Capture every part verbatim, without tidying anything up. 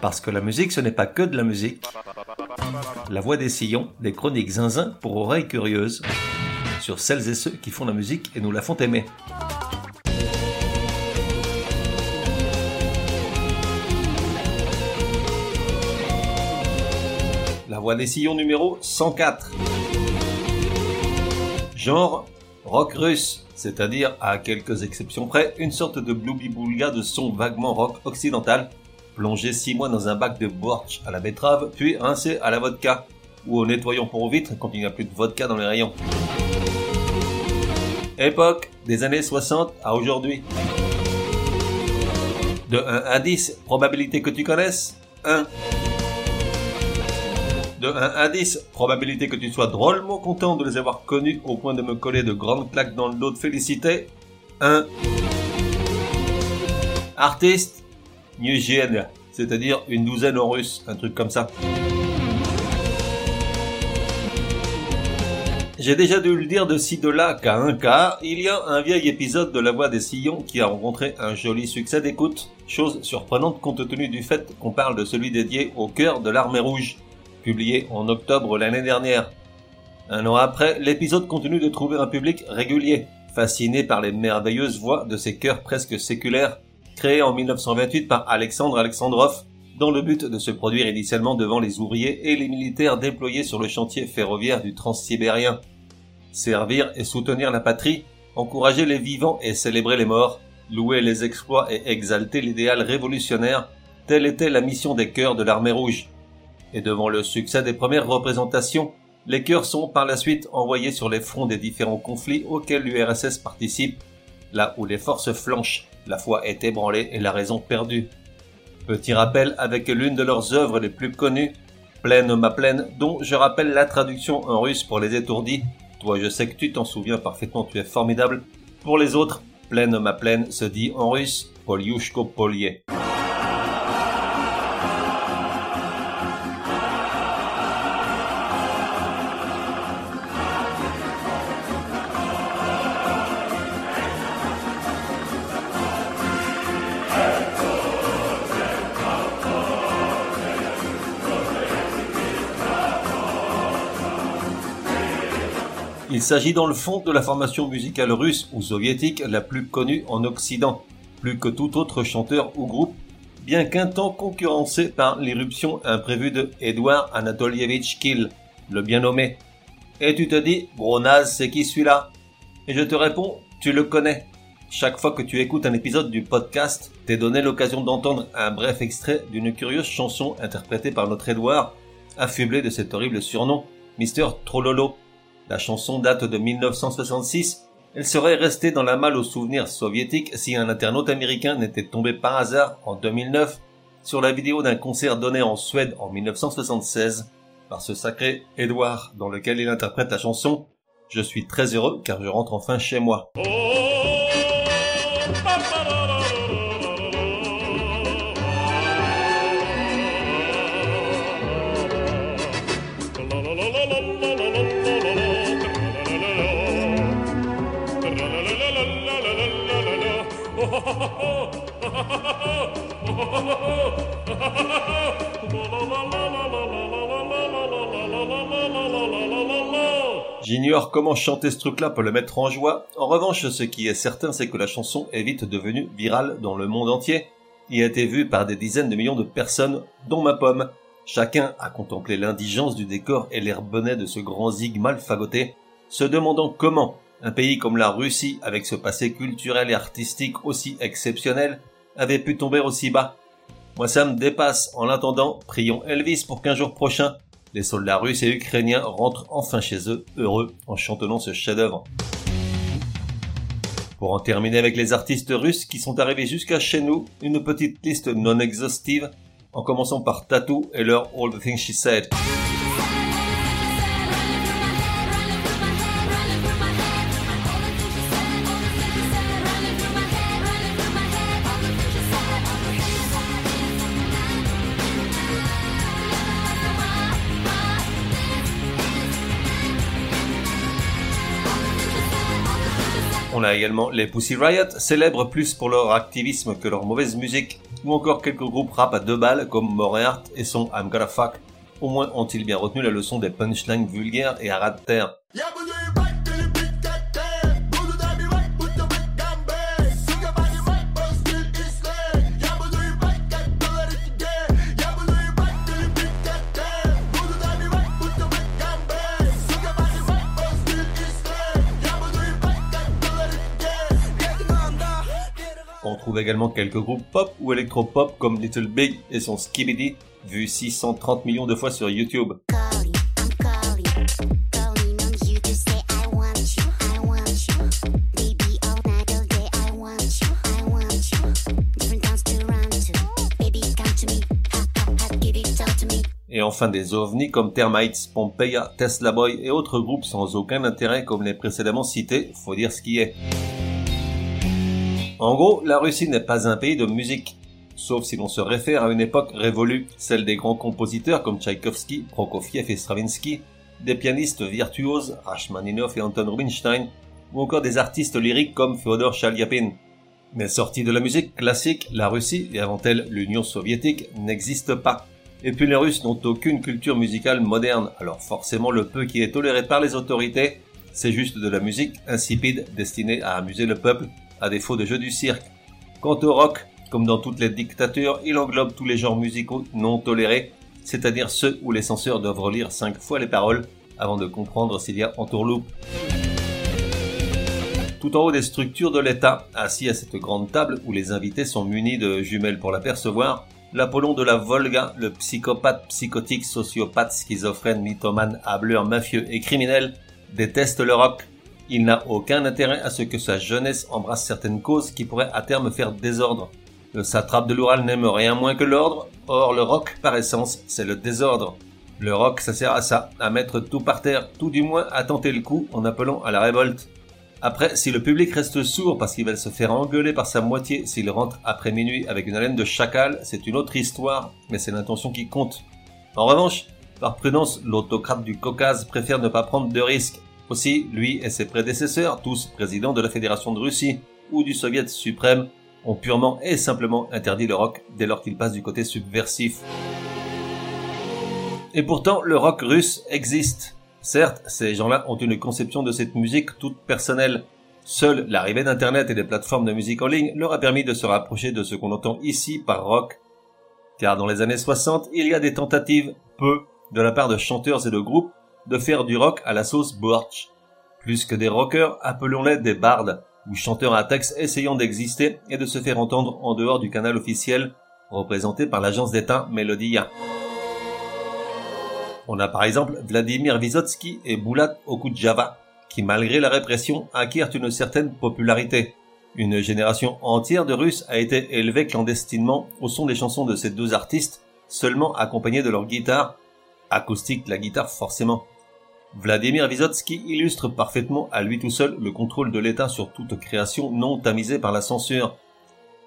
Parce que la musique, ce n'est pas que de la musique. La Voix des Sillons, des chroniques zinzin pour oreilles curieuses. Sur celles et ceux qui font la musique et nous la font aimer. La Voix des Sillons numéro cent quatre. Genre rock russe, c'est-à-dire, à quelques exceptions près, une sorte de bloubi-boulga de son vaguement rock occidental, plongé six mois dans un bac de bortsch à la betterave, puis rincé à la vodka, ou au nettoyant pour aux vitres quand il n'y a plus de vodka dans les rayons. Époque, des années soixante à aujourd'hui. De un à dix, probabilité que tu connaisses, un. De un à dix, probabilité que tu sois drôlement content de les avoir connus au point de me coller de grandes claques dans le dos de félicité, un. Artiste, Nugien, c'est-à-dire une douzaine en russe, un truc comme ça. J'ai déjà dû le dire de ci de là qu'à un cas, il y a un vieil épisode de La Voix des Sillons qui a rencontré un joli succès d'écoute, chose surprenante compte tenu du fait qu'on parle de celui dédié au cœur de l'armée rouge, publié en octobre l'année dernière. Un an après, l'épisode continue de trouver un public régulier, fasciné par les merveilleuses voix de ces chœurs presque séculaires, créés en mille neuf cent vingt-huit par Alexandre Alexandrov, dans le but de se produire initialement devant les ouvriers et les militaires déployés sur le chantier ferroviaire du Transsibérien. Servir et soutenir la patrie, encourager les vivants et célébrer les morts, louer les exploits et exalter l'idéal révolutionnaire, telle était la mission des chœurs de l'armée rouge. Et devant le succès des premières représentations, les chœurs sont par la suite envoyés sur les fronts des différents conflits auxquels l'U R S S participe, là où les forces flanchent, la foi est ébranlée et la raison perdue. Petit rappel avec l'une de leurs œuvres les plus connues, Pleine ma pleine, dont je rappelle la traduction en russe pour les étourdis. Toi, je sais que tu t'en souviens parfaitement, tu es formidable. Pour les autres, Pleine ma pleine se dit en russe Polyushko Polier. Il s'agit dans le fond de la formation musicale russe ou soviétique la plus connue en Occident, plus que tout autre chanteur ou groupe, bien qu'un temps concurrencé par l'irruption imprévue de Edouard Anatolievitch Kiel, le bien nommé. Et tu te dis, gros naze, c'est qui celui-là ? Et je te réponds, tu le connais. Chaque fois que tu écoutes un épisode du podcast, t'es donné l'occasion d'entendre un bref extrait d'une curieuse chanson interprétée par notre Edouard, affublé de cet horrible surnom, mister Trololo. La chanson date de mille neuf cent soixante-six, elle serait restée dans la malle aux souvenirs soviétiques si un internaute américain n'était tombé par hasard en deux mille neuf sur la vidéo d'un concert donné en Suède en mille neuf cent soixante-seize par ce sacré Edouard dans lequel il interprète la chanson « Je suis très heureux car je rentre enfin chez moi ». J'ignore comment chanter ce truc-là peut le mettre en joie. En revanche, ce qui est certain, c'est que la chanson est vite devenue virale dans le monde entier et a été vue par des dizaines de millions de personnes, dont ma pomme. Chacun a contemplé l'indigence du décor et l'air bonnet de ce grand zig mal fagoté, se demandant comment un pays comme la Russie, avec ce passé culturel et artistique aussi exceptionnel, avait pu tomber aussi bas. Moi, ça me dépasse. En attendant, prions Elvis pour qu'un jour prochain, les soldats russes et ukrainiens rentrent enfin chez eux, heureux, en chantonnant ce chef-d'œuvre. Pour en terminer avec les artistes russes qui sont arrivés jusqu'à chez nous, une petite liste non exhaustive, en commençant par Tatou et leur All the Things She Said. On On a également les Pussy Riot, célèbres plus pour leur activisme que leur mauvaise musique, ou encore quelques groupes rap à deux balles comme Moriart et son I'm Gonna Fuck. Au moins ont-ils bien retenu la leçon des punchlines vulgaires et à ras de terre. On trouve également quelques groupes pop ou électropop comme Little Big et son Skibidi, vu six cent trente millions de fois sur YouTube. Et enfin des ovnis comme Termites, Pompeya, Tesla Boy et autres groupes sans aucun intérêt comme les précédemment cités, faut dire ce qui est. En gros, la Russie n'est pas un pays de musique, sauf si l'on se réfère à une époque révolue, celle des grands compositeurs comme Tchaïkovsky, Prokofiev et Stravinsky, des pianistes virtuoses, Rachmaninov et Anton Rubinstein, ou encore des artistes lyriques comme Féodor Chaliapin. Mais sortie de la musique classique, la Russie, et avant elle l'Union soviétique, n'existe pas. Et puis les Russes n'ont aucune culture musicale moderne, alors forcément le peu qui est toléré par les autorités, c'est juste de la musique insipide destinée à amuser le peuple, à défaut de jeux du cirque. Quant au rock, comme dans toutes les dictatures, il englobe tous les genres musicaux non tolérés, c'est-à-dire ceux où les censeurs doivent relire cinq fois les paroles avant de comprendre s'il y a entourloupe. Tout en haut des structures de l'État, assis à cette grande table où les invités sont munis de jumelles pour l'apercevoir, l'Apollon de la Volga, le psychopathe, psychotique, sociopathe, schizophrène, mythomane, hableur, mafieux et criminel, déteste le rock. Il n'a aucun intérêt à ce que sa jeunesse embrasse certaines causes qui pourraient à terme faire désordre. Le satrape de l'Oural n'aime rien moins que l'ordre, or le rock, par essence, c'est le désordre. Le rock, ça sert à ça, à mettre tout par terre, tout du moins à tenter le coup en appelant à la révolte. Après, si le public reste sourd parce qu'il va se faire engueuler par sa moitié s'il rentre après minuit avec une haleine de chacal, c'est une autre histoire, mais c'est l'intention qui compte. En revanche, par prudence, l'autocrate du Caucase préfère ne pas prendre de risques. Aussi, lui et ses prédécesseurs, tous présidents de la Fédération de Russie ou du Soviet suprême, ont purement et simplement interdit le rock dès lors qu'il passe du côté subversif. Et pourtant, le rock russe existe. Certes, ces gens-là ont une conception de cette musique toute personnelle. Seule l'arrivée d'Internet et des plateformes de musique en ligne leur a permis de se rapprocher de ce qu'on entend ici par rock. Car dans les années soixante, il y a des tentatives, peu, de la part de chanteurs et de groupes, de faire du rock à la sauce bortsch. Plus que des rockers, appelons-les des bardes, ou chanteurs à texte essayant d'exister et de se faire entendre en dehors du canal officiel, représenté par l'agence d'État Melodia. On a par exemple Vladimir Vysotsky et Bulat Okudzhava, qui malgré la répression acquièrent une certaine popularité. Une génération entière de Russes a été élevée clandestinement au son des chansons de ces deux artistes, seulement accompagnés de leur guitare, acoustique la guitare forcément. Vladimir Vysotsky illustre parfaitement à lui tout seul le contrôle de l'État sur toute création non tamisée par la censure.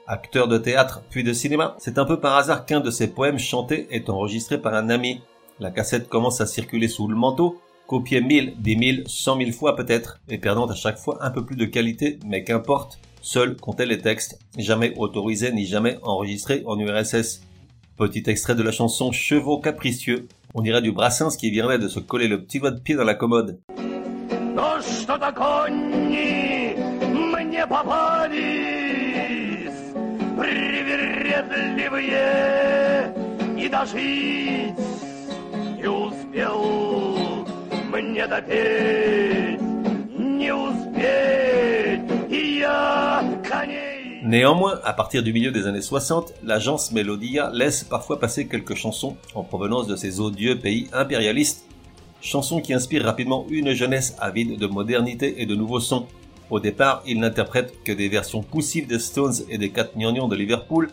Acteur de théâtre puis de cinéma, c'est un peu par hasard qu'un de ses poèmes chantés est enregistré par un ami. La cassette commence à circuler sous le manteau, copiée mille, dix mille, cent mille fois peut-être, et perdant à chaque fois un peu plus de qualité, mais qu'importe, seul comptaient les textes, jamais autorisés ni jamais enregistrés en U R S S. Petit extrait de la chanson « Chevaux capricieux ». On dirait du Brassens qui viendrait de se coller le petit doigt de pied dans la commode. Néanmoins, à partir du milieu des années soixante, l'agence Melodia laisse parfois passer quelques chansons en provenance de ces odieux pays impérialistes, chansons qui inspirent rapidement une jeunesse avide de modernité et de nouveaux sons. Au départ, ils n'interprètent que des versions poussives des Stones et des quatre Gnangnans de Liverpool,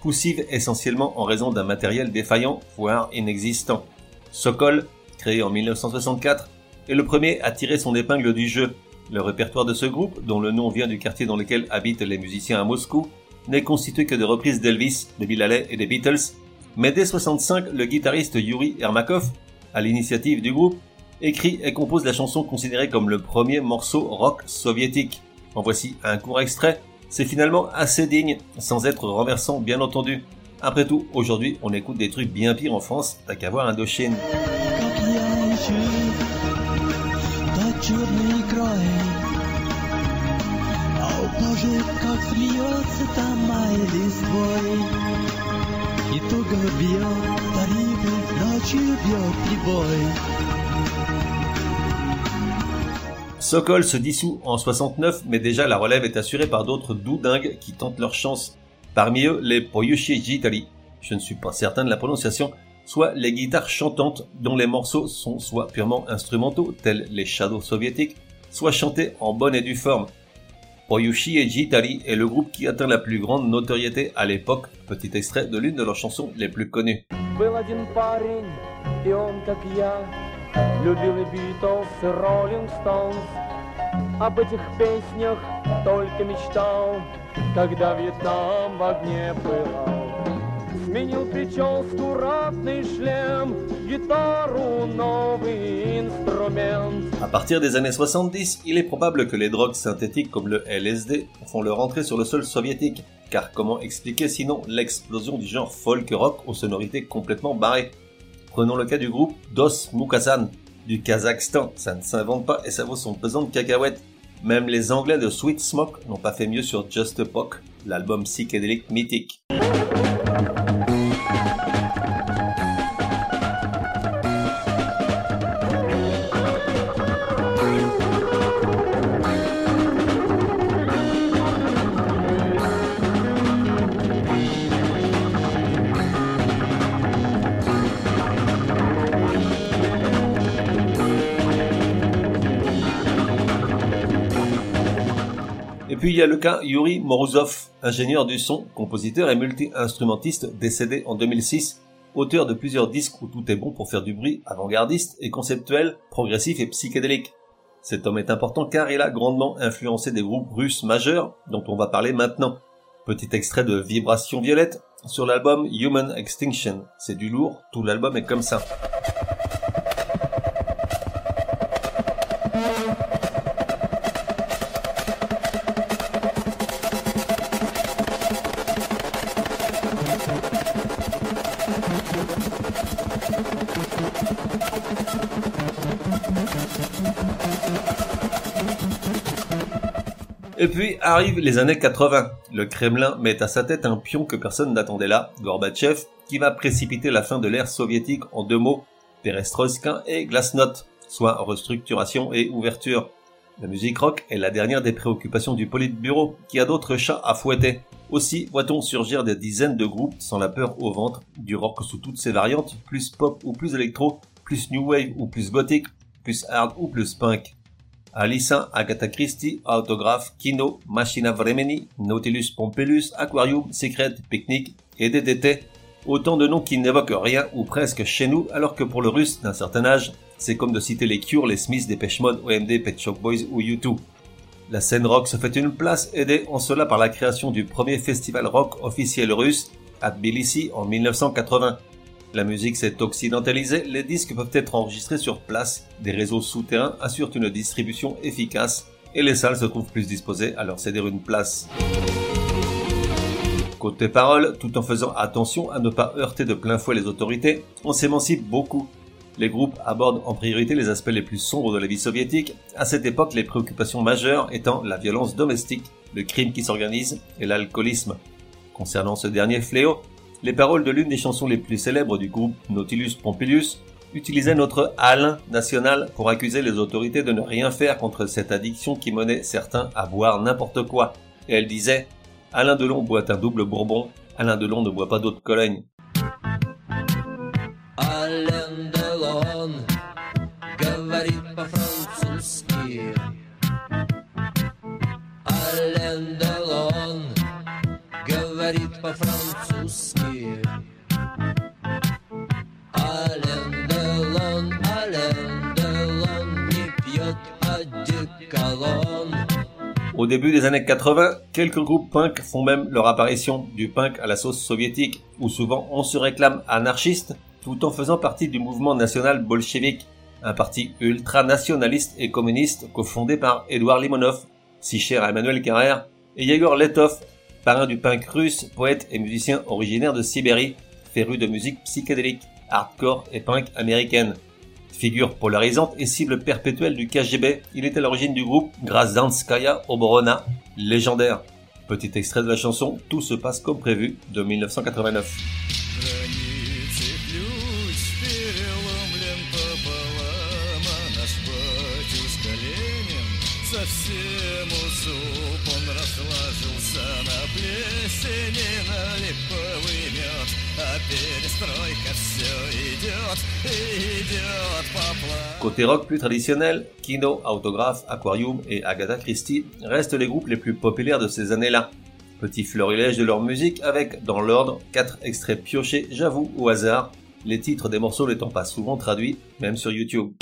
poussives essentiellement en raison d'un matériel défaillant, voire inexistant. Sokol, créé en mille neuf cent soixante-quatre, est le premier à tirer son épingle du jeu. Le répertoire de ce groupe, dont le nom vient du quartier dans lequel habitent les musiciens à Moscou, n'est constitué que de reprises d'Elvis, des Bilalais et des Beatles, mais dès soixante-cinq, le guitariste Yuri Ermakov, à l'initiative du groupe, écrit et compose la chanson considérée comme le premier morceau rock soviétique. En voici un court extrait. C'est finalement assez digne, sans être renversant bien entendu. Après tout, aujourd'hui, on écoute des trucs bien pires en France, t'as qu'à voir Indochine. Sokol se dissout en soixante-neuf, mais déjà la relève est assurée par d'autres doudingues qui tentent leur chance. Parmi eux, les Polyushko Polier, je ne suis pas certain de la prononciation, soit les guitares chantantes dont les morceaux sont soit purement instrumentaux, tels les Shadows soviétiques, soit chantés en bonne et due forme. Polyushko Polier est le groupe qui atteint la plus grande notoriété à l'époque, petit extrait de l'une de leurs chansons les plus connues. Когда Вьетнам в огне пылал, сменил прическу, ратный шлем, гитару, новый инструмент. À partir des années soixante-dix, il est probable que les drogues synthétiques comme le L S D font leur entrée sur le sol soviétique, car comment expliquer sinon l'explosion du genre folk rock aux sonorités complètement barrées? Prenons le cas du groupe Dos Mukassan du Kazakhstan, ça ne s'invente pas et ça vaut son pesant de cacahuètes. Même les Anglais de Sweet Smoke n'ont pas fait mieux sur Just a Pock, l'album psychédélique mythique. Puis il y a le cas Yuri Morozov, ingénieur du son, compositeur et multi-instrumentiste décédé en deux mille six, auteur de plusieurs disques où tout est bon pour faire du bruit, avant-gardiste et conceptuel, progressif et psychédélique. Cet homme est important car il a grandement influencé des groupes russes majeurs dont on va parler maintenant. Petit extrait de Vibration Violette sur l'album Human Extinction. C'est du lourd, tout l'album est comme ça. Et puis arrivent les années quatre-vingts. Le Kremlin met à sa tête un pion que personne n'attendait là, Gorbatchev, qui va précipiter la fin de l'ère soviétique en deux mots, perestroïka et glasnost, soit restructuration et ouverture. La musique rock est la dernière des préoccupations du Politburo, qui a d'autres chats à fouetter. Aussi voit-on surgir des dizaines de groupes sans la peur au ventre, du rock sous toutes ses variantes, plus pop ou plus électro, plus new wave ou plus gothique, plus hard ou plus punk. Alissa, Agatha Christie, Autograph, Kino, Machina Vremeni, Nautilus Pompilius, Aquarium, Secret, Picnic et D D T. Autant de noms qui n'évoquent rien ou presque chez nous, alors que pour le russe d'un certain âge, c'est comme de citer les Cure, les Smiths, Depeche Mode, O M D, Pet Shop Boys ou U deux. La scène rock se fait une place, aidée en cela par la création du premier festival rock officiel russe, à Tbilissi en mille neuf cent quatre-vingts. La musique s'est occidentalisée, les disques peuvent être enregistrés sur place, des réseaux souterrains assurent une distribution efficace et les salles se trouvent plus disposées à leur céder une place. Côté paroles, tout en faisant attention à ne pas heurter de plein fouet les autorités, on s'émancipe beaucoup. Les groupes abordent en priorité les aspects les plus sombres de la vie soviétique, à cette époque les préoccupations majeures étant la violence domestique, le crime qui s'organise et l'alcoolisme. Concernant ce dernier fléau, les paroles de l'une des chansons les plus célèbres du groupe Nautilus Pompilius utilisaient notre hymne national pour accuser les autorités de ne rien faire contre cette addiction qui menait certains à boire n'importe quoi. Et elle disait « Alain Delon boit un double bourbon, Alain Delon ne boit pas d'eau de Cologne ». Au début des années quatre-vingts, quelques groupes punk font même leur apparition, du punk à la sauce soviétique, où souvent on se réclame anarchiste, tout en faisant partie du mouvement national bolchevique, un parti ultranationaliste et communiste cofondé par Edouard Limonov, si cher à Emmanuel Carrère, et Yegor Letov, parrain du punk russe, poète et musicien originaire de Sibérie, féru de musique psychédélique, hardcore et punk américaine. Figure polarisante et cible perpétuelle du K G B, il est à l'origine du groupe Grazdanskaya Obrona, légendaire. Petit extrait de la chanson « Tout se passe comme prévu » de mille neuf cent quatre-vingt-neuf. Côté rock plus traditionnel, Kino, Autograph, Aquarium et Agatha Christie restent les groupes les plus populaires de ces années-là. Petit florilège de leur musique avec, dans l'ordre, quatre extraits piochés, j'avoue, au hasard, les titres des morceaux n'étant pas souvent traduits, même sur YouTube.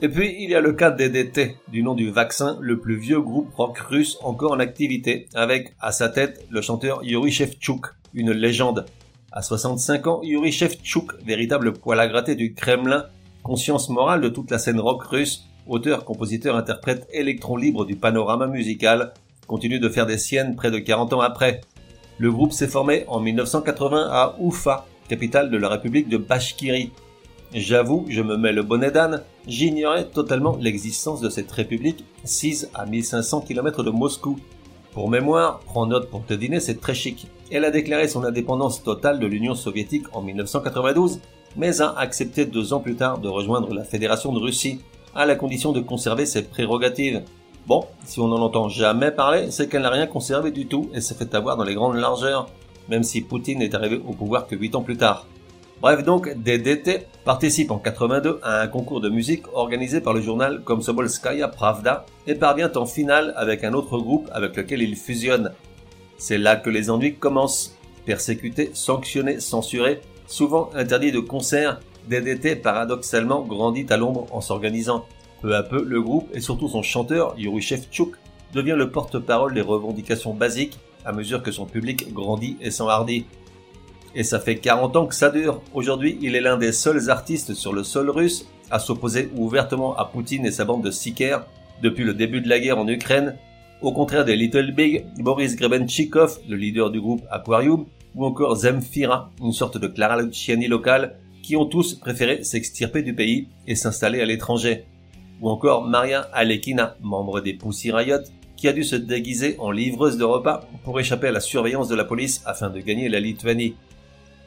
Et puis, il y a le cas D D T, du nom du vaccin, le plus vieux groupe rock russe encore en activité, avec, à sa tête, le chanteur Yuri Shevchuk, une légende. À soixante-cinq ans, Yuri Shevchuk, véritable poil à gratter du Kremlin, conscience morale de toute la scène rock russe, auteur, compositeur, interprète, électron libre du panorama musical, continue de faire des siennes près de quarante ans après. Le groupe s'est formé en mille neuf cent quatre-vingts à Oufa, capitale de la République de Bachkirie. J'avoue, je me mets le bonnet d'âne, j'ignorais totalement l'existence de cette république, sise à mille cinq cents kilomètres de Moscou. Pour mémoire, prends note pour te dîner, c'est très chic. Elle a déclaré son indépendance totale de l'Union soviétique en mille neuf cent quatre-vingt-douze, mais a accepté deux ans plus tard de rejoindre la Fédération de Russie, à la condition de conserver ses prérogatives. Bon, si on n'en entend jamais parler, c'est qu'elle n'a rien conservé du tout et s'est fait avoir dans les grandes largeurs, même si Poutine n'est arrivé au pouvoir que huit ans plus tard. Bref donc, D D T participe en quatre-vingt-deux à un concours de musique organisé par le journal Komsomolskaya Pravda et parvient en finale avec un autre groupe avec lequel il fusionne. C'est là que les ennuis commencent. Persécuté, sanctionné, censuré, souvent interdit de concerts, D D T paradoxalement grandit à l'ombre en s'organisant. Peu à peu, le groupe et surtout son chanteur, Yuri Shevchuk, devient le porte-parole des revendications basiques à mesure que son public grandit et s'enhardit. Et ça fait quarante ans que ça dure. Aujourd'hui, il est l'un des seuls artistes sur le sol russe à s'opposer ouvertement à Poutine et sa bande de sicaires depuis le début de la guerre en Ukraine, au contraire des Little Big, Boris Grebenchikov, le leader du groupe Aquarium, ou encore Zemfira, une sorte de Clara Luciani locale, qui ont tous préféré s'extirper du pays et s'installer à l'étranger. Ou encore Maria Alekina, membre des Pussy Riot, qui a dû se déguiser en livreuse de repas pour échapper à la surveillance de la police afin de gagner la Lituanie.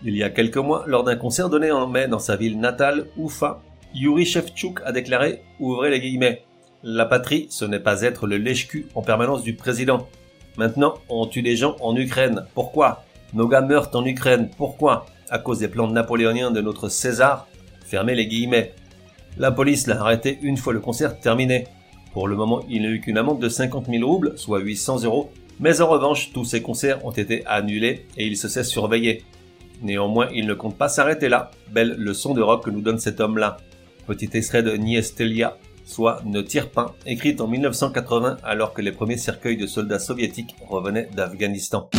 Il y a quelques mois, lors d'un concert donné en mai dans sa ville natale, Oufa, Yuri Shevchuk a déclaré « Ouvrez les guillemets. La patrie, ce n'est pas être le lèche-cul en permanence du président. Maintenant, on tue des gens en Ukraine. Pourquoi ? Nos gars meurent en Ukraine. Pourquoi ? À cause des plans napoléoniens de notre César. Fermez les guillemets. La police l'a arrêté une fois le concert terminé. Pour le moment, il n'a eu qu'une amende de cinquante mille roubles, soit huit cents euros. Mais en revanche, tous ses concerts ont été annulés et il se sait surveillé. Néanmoins, il ne compte pas s'arrêter là. Belle leçon de rock que nous donne cet homme-là. Petit extrait de Niestelia, soit Ne tire pas, écrite en mille neuf cent quatre-vingts alors que les premiers cercueils de soldats soviétiques revenaient d'Afghanistan.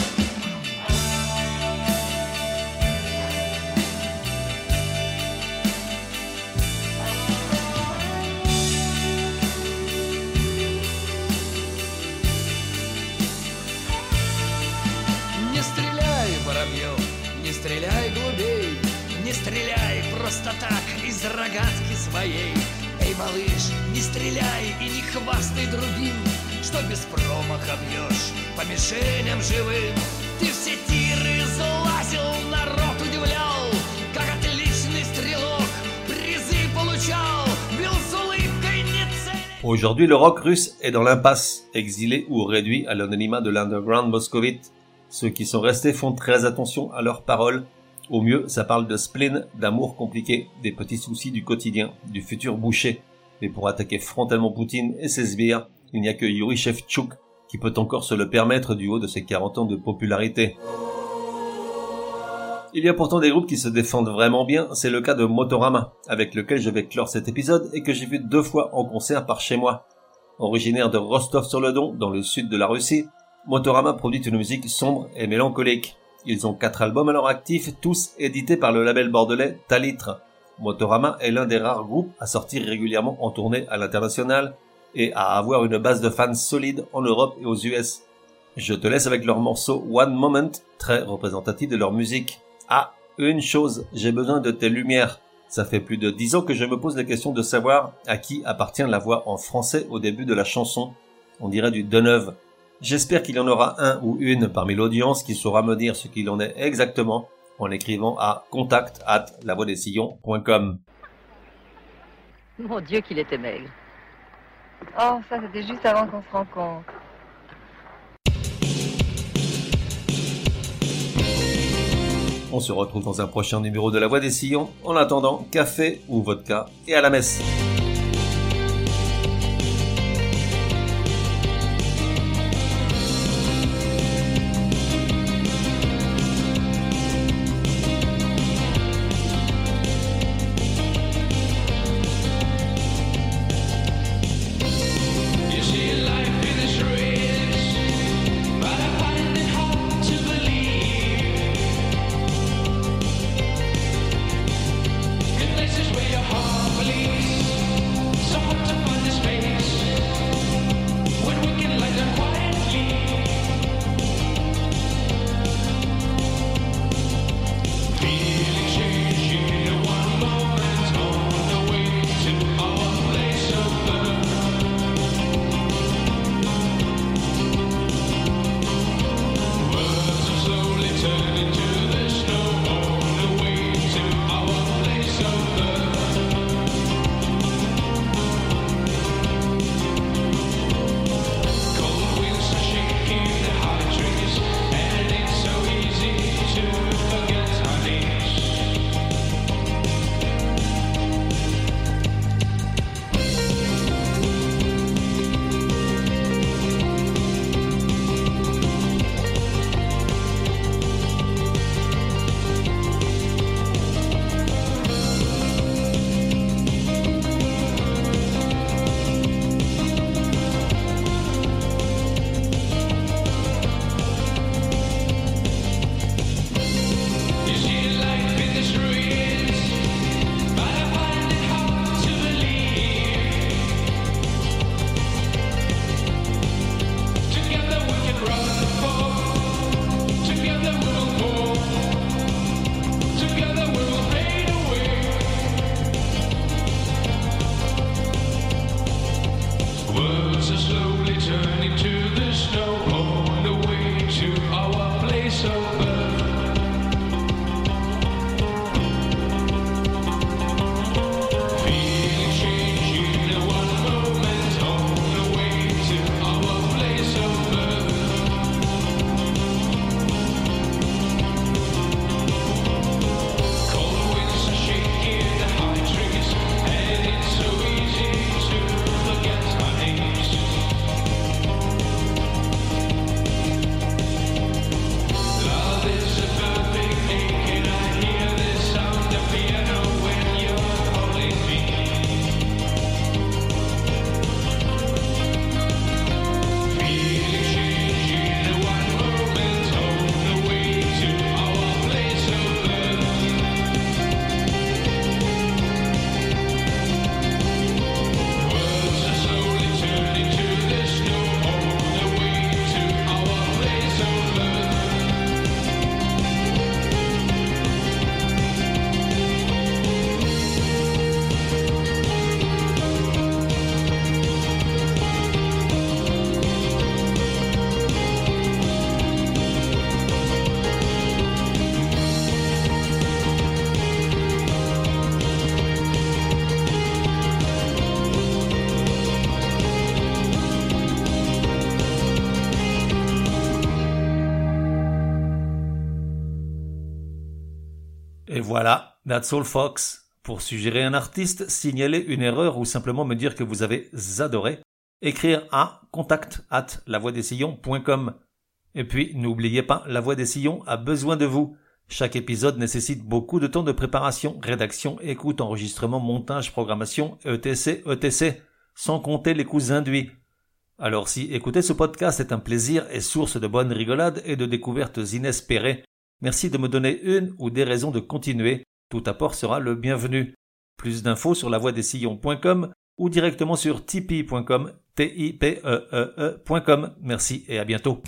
своей. Эй, малыш, не стреляй и не хвастай другим, что без промаха бьешь по мишеням живым. Ты все тиры залазил, народ удивлял, как отличный стрелок призы получал, бил с улыбкой не целясь. Aujourd'hui, le rock russe est dans l'impasse, exilé ou réduit à l'anonymat de l'underground moscovite. Ceux qui sont restés font très attention à leurs paroles. Au mieux, ça parle de spleen, d'amour compliqué, des petits soucis du quotidien, du futur boucher. Mais pour attaquer frontalement Poutine et ses sbires, il n'y a que Yuri Shevchuk qui peut encore se le permettre du haut de ses quarante ans de popularité. Il y a pourtant des groupes qui se défendent vraiment bien, c'est le cas de Motorama, avec lequel je vais clore cet épisode et que j'ai vu deux fois en concert par chez moi. Originaire de Rostov-sur-le-Don, dans le sud de la Russie, Motorama produit une musique sombre et mélancolique. Ils ont quatre albums à leur actif, tous édités par le label bordelais Talitre. Motorama est l'un des rares groupes à sortir régulièrement en tournée à l'international et à avoir une base de fans solide en Europe et aux U S. Je te laisse avec leur morceau One Moment, très représentatif de leur musique. Ah, une chose, j'ai besoin de tes lumières. Ça fait plus de dix ans que je me pose la question de savoir à qui appartient la voix en français au début de la chanson. On dirait du Deneuve. J'espère qu'il y en aura un ou une parmi l'audience qui saura me dire ce qu'il en est exactement en écrivant à contact arobase la voix des sillons point com. Mon Dieu qu'il était maigre. Oh, ça c'était juste avant qu'on se rencontre. On se retrouve dans un prochain numéro de La Voix des Sillons. En attendant, café ou vodka et à la messe. Et voilà, that's all folks. Pour suggérer un artiste, signaler une erreur ou simplement me dire que vous avez adoré, écrire à contact arobase lavoixdessillons point com. Et puis, n'oubliez pas, La Voix des Sillons a besoin de vous. Chaque épisode nécessite beaucoup de temps de préparation, rédaction, écoute, enregistrement, montage, programmation, et cetera, et cetera, sans compter les coûts induits. Alors si écouter ce podcast est un plaisir et source de bonnes rigolades et de découvertes inespérées, merci de me donner une ou des raisons de continuer. Tout apport sera le bienvenu. Plus d'infos sur lavoixdessillons point com ou directement sur tipeee point com, T I P E E E point com. Merci et à bientôt.